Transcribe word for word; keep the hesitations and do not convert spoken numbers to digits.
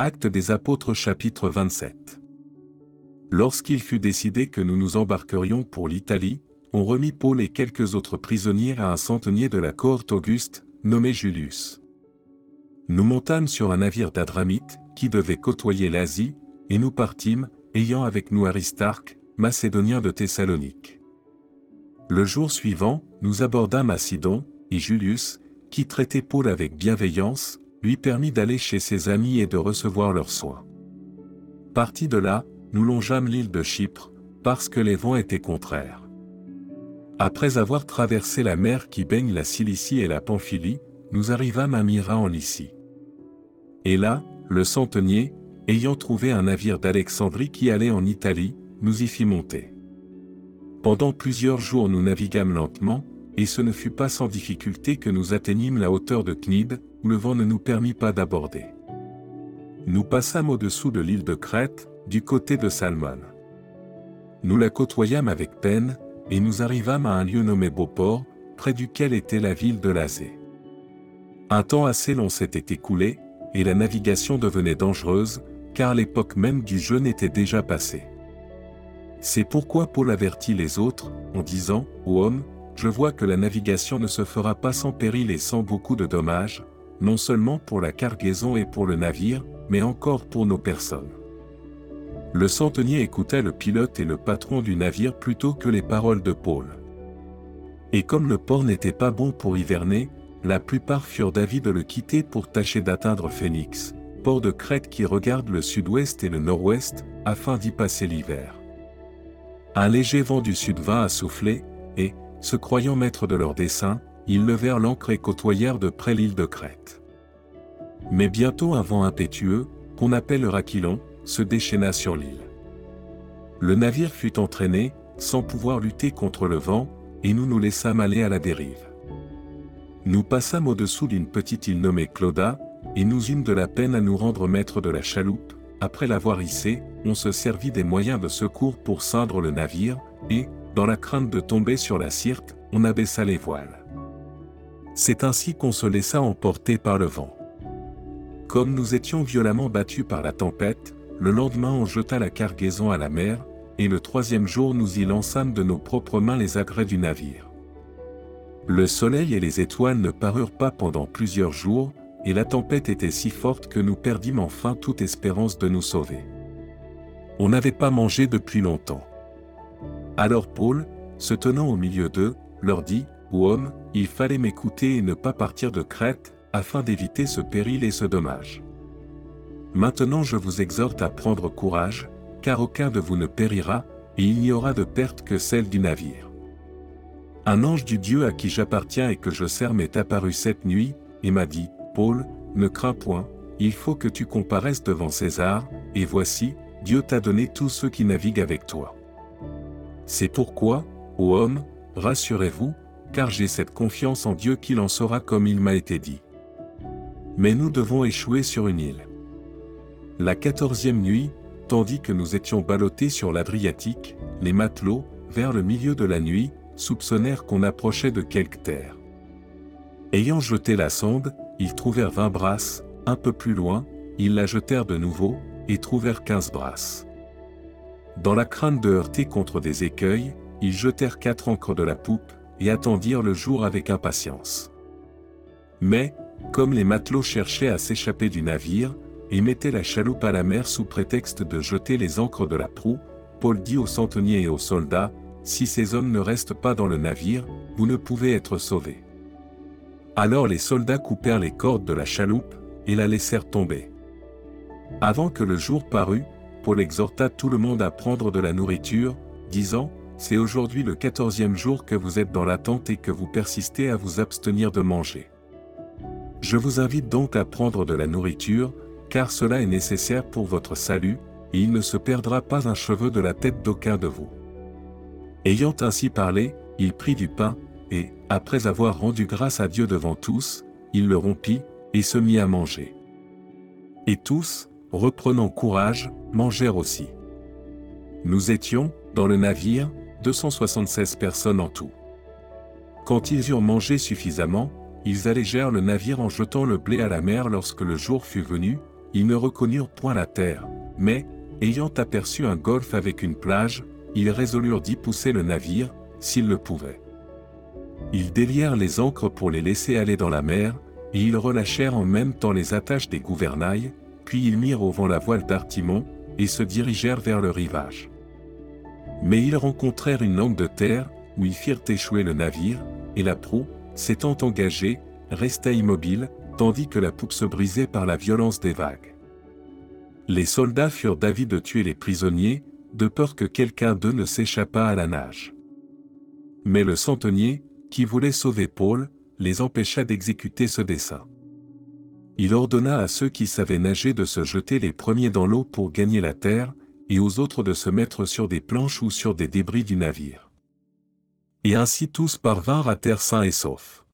Actes des Apôtres chapitre vingt-sept. Lorsqu'il fut décidé que nous nous embarquerions pour l'Italie, on remit Paul et quelques autres prisonniers à un centenier de la cohorte Auguste, nommé Julius. Nous montâmes sur un navire d'Adramite, qui devait côtoyer l'Asie, et nous partîmes, ayant avec nous Aristarque, Macédonien de Thessalonique. Le jour suivant, nous abordâmes à Sidon, et Julius, qui traitait Paul avec bienveillance, lui permit d'aller chez ses amis et de recevoir leurs soins. Partis de là, nous longeâmes l'île de Chypre, parce que les vents étaient contraires. Après avoir traversé la mer qui baigne la Cilicie et la Pamphylie, nous arrivâmes à Myra en Lycie. Et là, le centenier, ayant trouvé un navire d'Alexandrie qui allait en Italie, nous y fit monter. Pendant plusieurs jours nous naviguâmes lentement, et ce ne fut pas sans difficulté que nous atteignîmes la hauteur de Cnide, où le vent ne nous permit pas d'aborder. Nous passâmes au-dessous de l'île de Crète, du côté de Salmone. Nous la côtoyâmes avec peine, et nous arrivâmes à un lieu nommé Beauport, près duquel était la ville de Lazé. Un temps assez long s'était écoulé, et la navigation devenait dangereuse, car l'époque même du jeûne était déjà passée. C'est pourquoi Paul avertit les autres, en disant « Ô hommes, je vois que la navigation ne se fera pas sans péril et sans beaucoup de dommages, non seulement pour la cargaison et pour le navire, mais encore pour nos personnes. » Le centenier écouta le pilote et le patron du navire plutôt que les paroles de Paul. Et comme le port n'était pas bon pour hiverner, la plupart furent d'avis de le quitter pour tâcher d'atteindre Phénix, port de Crète qui regarde le sud-ouest et le nord-ouest, afin d'y passer l'hiver. Un léger vent du sud vint à souffler, et, se croyant maîtres de leur dessein, ils levèrent l'ancre et côtoyèrent de près l'île de Crète. Mais bientôt un vent impétueux, qu'on appelle le Raquillon, se déchaîna sur l'île. Le navire fut entraîné, sans pouvoir lutter contre le vent, et nous nous laissâmes aller à la dérive. Nous passâmes au-dessous d'une petite île nommée Clauda, et nous eûmes de la peine à nous rendre maîtres de la chaloupe. Après l'avoir hissée, on se servit des moyens de secours pour ceindre le navire, et, dans la crainte de tomber sur la Syrte, on abaissa les voiles. C'est ainsi qu'on se laissa emporter par le vent. Comme nous étions violemment battus par la tempête, le lendemain on jeta la cargaison à la mer, et le troisième jour nous y lançâmes de nos propres mains les agrès du navire. Le soleil et les étoiles ne parurent pas pendant plusieurs jours, et la tempête était si forte que nous perdîmes enfin toute espérance de nous sauver. On n'avait pas mangé depuis longtemps. Alors Paul, se tenant au milieu d'eux, leur dit « Ô hommes, il fallait m'écouter et ne pas partir de Crète, afin d'éviter ce péril et ce dommage. Maintenant je vous exhorte à prendre courage, car aucun de vous ne périra, et il n'y aura de perte que celle du navire. Un ange du Dieu à qui j'appartiens et que je sers m'est apparu cette nuit, et m'a dit « Paul, ne crains point, il faut que tu comparaisses devant César, et voici, Dieu t'a donné tous ceux qui naviguent avec toi. C'est pourquoi, ô homme, rassurez-vous, car j'ai cette confiance en Dieu qu'il en sera comme il m'a été dit. Mais nous devons échouer sur une île. » La quatorzième nuit, tandis que nous étions ballottés sur l'Adriatique, les matelots, vers le milieu de la nuit, soupçonnèrent qu'on approchait de quelque terre. Ayant jeté la sonde, ils trouvèrent vingt brasses, un peu plus loin, ils la jetèrent de nouveau, et trouvèrent quinze brasses. Dans la crainte de heurter contre des écueils, ils jetèrent quatre ancres de la poupe, et attendirent le jour avec impatience. Mais, comme les matelots cherchaient à s'échapper du navire, et mettaient la chaloupe à la mer sous prétexte de jeter les ancres de la proue, Paul dit aux centeniers et aux soldats, « Si ces hommes ne restent pas dans le navire, vous ne pouvez être sauvés. » Alors les soldats coupèrent les cordes de la chaloupe, et la laissèrent tomber. Avant que le jour parût, Paul exhorta tout le monde à prendre de la nourriture, disant « C'est aujourd'hui le quatorzième jour que vous êtes dans l'attente et que vous persistez à vous abstenir de manger. Je vous invite donc à prendre de la nourriture, car cela est nécessaire pour votre salut, et il ne se perdra pas un cheveu de la tête d'aucun de vous. » Ayant ainsi parlé, il prit du pain, et, après avoir rendu grâce à Dieu devant tous, il le rompit, et se mit à manger. Et tous, reprenant courage, mangèrent aussi. Nous étions, dans le navire, deux cent soixante-seize personnes en tout. Quand ils eurent mangé suffisamment, ils allégèrent le navire en jetant le blé à la mer lorsque le jour fut venu, ils ne reconnurent point la terre, mais, ayant aperçu un golfe avec une plage, ils résolurent d'y pousser le navire, s'ils le pouvaient. Ils délièrent les ancres pour les laisser aller dans la mer, et ils relâchèrent en même temps les attaches des gouvernails, puis ils mirent au vent la voile d'Artimon, et se dirigèrent vers le rivage. Mais ils rencontrèrent une langue de terre, où ils firent échouer le navire, et la proue, s'étant engagée, resta immobile, tandis que la poupe se brisait par la violence des vagues. Les soldats furent d'avis de tuer les prisonniers, de peur que quelqu'un d'eux ne s'échappât à la nage. Mais le centenier, qui voulait sauver Paul, les empêcha d'exécuter ce dessein. Il ordonna à ceux qui savaient nager de se jeter les premiers dans l'eau pour gagner la terre, et aux autres de se mettre sur des planches ou sur des débris du navire. Et ainsi tous parvinrent à terre sains et saufs.